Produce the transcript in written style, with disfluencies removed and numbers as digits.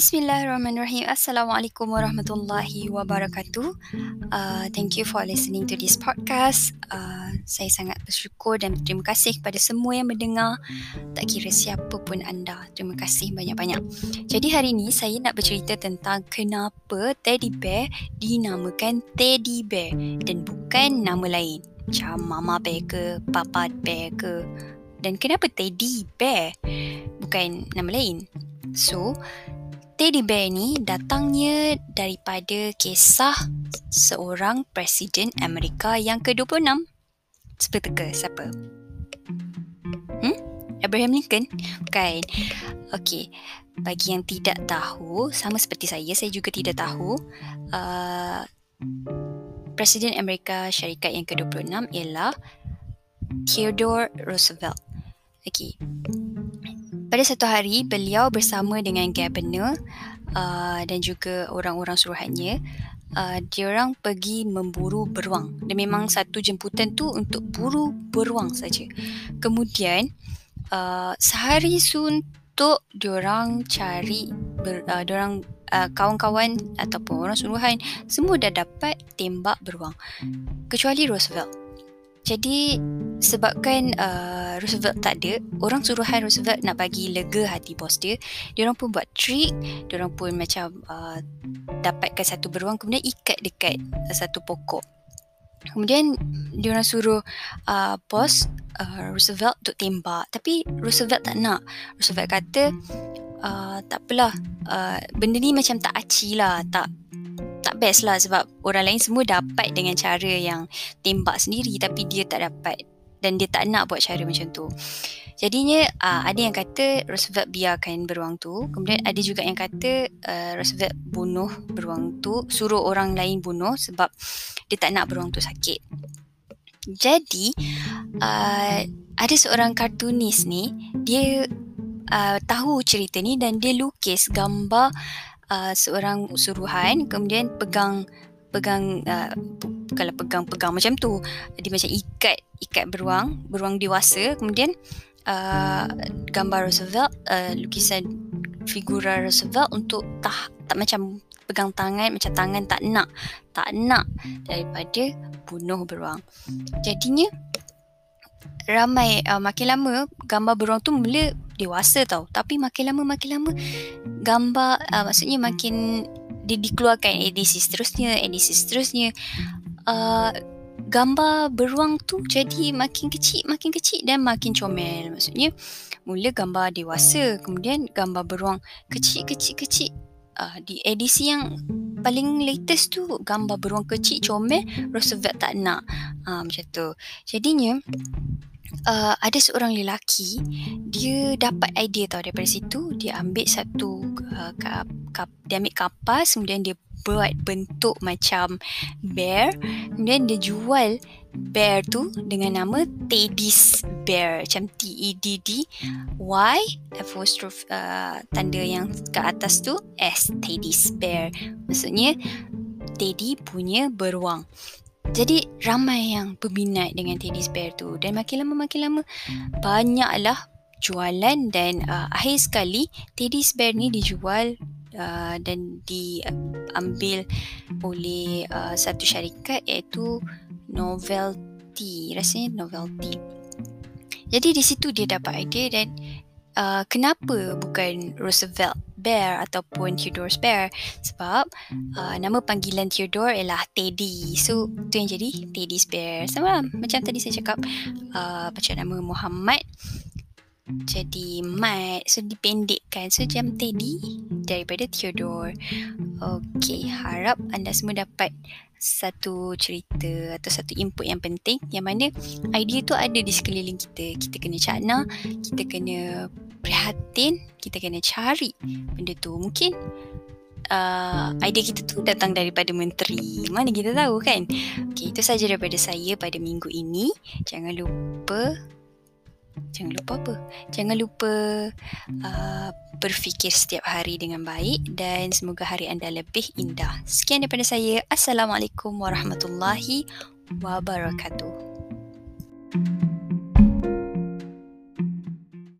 Bismillahirrahmanirrahim. Assalamualaikum warahmatullahi wabarakatuh. Thank you for listening to this podcast. Saya sangat bersyukur dan berterima kasih kepada semua yang mendengar. Tak kira siapa pun anda, terima kasih banyak-banyak. Jadi hari ini saya nak bercerita tentang kenapa teddy bear dinamakan teddy bear dan bukan nama lain. Macam mama bear ke, papa bear ke, dan kenapa teddy bear bukan nama lain. So, teddy bear ni datangnya daripada kisah seorang Presiden Amerika yang ke-26. Seperti ke siapa? Abraham Lincoln? Bukan. Okey, bagi yang tidak tahu, sama seperti saya juga tidak tahu. Presiden Amerika Syarikat yang ke-26 ialah Theodore Roosevelt. Okey. Pada satu hari, beliau bersama dengan Governor dan juga orang-orang suruhannya, diorang pergi memburu beruang. Dan memang satu jemputan tu untuk buru beruang saja. Kemudian, sehari suntuk diorang cari, kawan-kawan ataupun orang suruhan, semua dah dapat tembak beruang. Kecuali Roosevelt. Jadi, sebabkan Roosevelt tak ada, orang suruhan Roosevelt nak bagi lega hati bos dia, diorang pun buat trick. Diorang pun macam dapatkan satu beruang, kemudian ikat dekat satu pokok. Kemudian diorang suruh bos Roosevelt untuk tembak. Tapi Roosevelt tak nak. Roosevelt kata, takpelah, benda ni macam tak aci lah, tak best lah, sebab orang lain semua dapat dengan cara yang tembak sendiri, tapi dia tak dapat. Dan dia tak nak buat cara macam tu. Jadinya ada yang kata Roosevelt biarkan beruang tu. Kemudian ada juga yang kata Roosevelt bunuh beruang tu, suruh orang lain bunuh sebab dia tak nak beruang tu sakit. Jadi ada seorang kartunis ni, dia tahu cerita ni dan dia lukis gambar seorang suruhan, kemudian pegang macam tu. Dia macam ikat beruang dewasa. Kemudian gambar Roosevelt, lukisan figura Roosevelt untuk tak macam pegang tangan, macam tangan tak nak daripada bunuh beruang. Jadinya ramai, makin lama gambar beruang tu mula dewasa tau. Tapi makin lama gambar, maksudnya makin dia dikeluarkan edisi seterusnya, gambar beruang tu jadi makin kecil dan makin comel. Maksudnya mula gambar dewasa, kemudian gambar beruang kecil. Di edisi yang paling latest tu, gambar beruang kecil comel, Roosevelt tak nak. Macam tu. Jadinya ada seorang lelaki, dia dapat idea tau daripada situ. Dia ambil dia ambil kapas, kemudian dia buat bentuk macam bear, kemudian dia jual bear tu dengan nama Teddy's Bear, macam TEDDY tanda yang ke atas tu S, Teddy's Bear, maksudnya Teddy punya beruang. Jadi ramai yang berminat dengan Teddy's Bear tu, dan makin lama banyaklah jualan, dan akhir sekali Teddy's Bear ni dijual dan diambil oleh satu syarikat, iaitu Novelty. Jadi di situ dia dapat idea, dan kenapa bukan Roosevelt Bear ataupun Theodore's Bear, sebab nama panggilan Theodore ialah Teddy. So tu yang jadi Teddy's Bear. Sama lah, macam tadi saya cakap, macam nama Muhammad jadi Mat, so dipendekkan, so jam Teddy daripada Theodore. Okey, harap anda semua dapat satu cerita atau satu input yang penting, yang mana idea tu ada di sekeliling kita. Kita kena cakna, kita kena prihatin, kita kena cari benda tu. Mungkin idea kita tu datang daripada menteri, mana kita tahu kan. Okey, itu saja daripada saya pada minggu ini. Jangan lupa berfikir setiap hari dengan baik, dan semoga hari anda lebih indah. Sekian daripada saya. Assalamualaikum warahmatullahi wabarakatuh.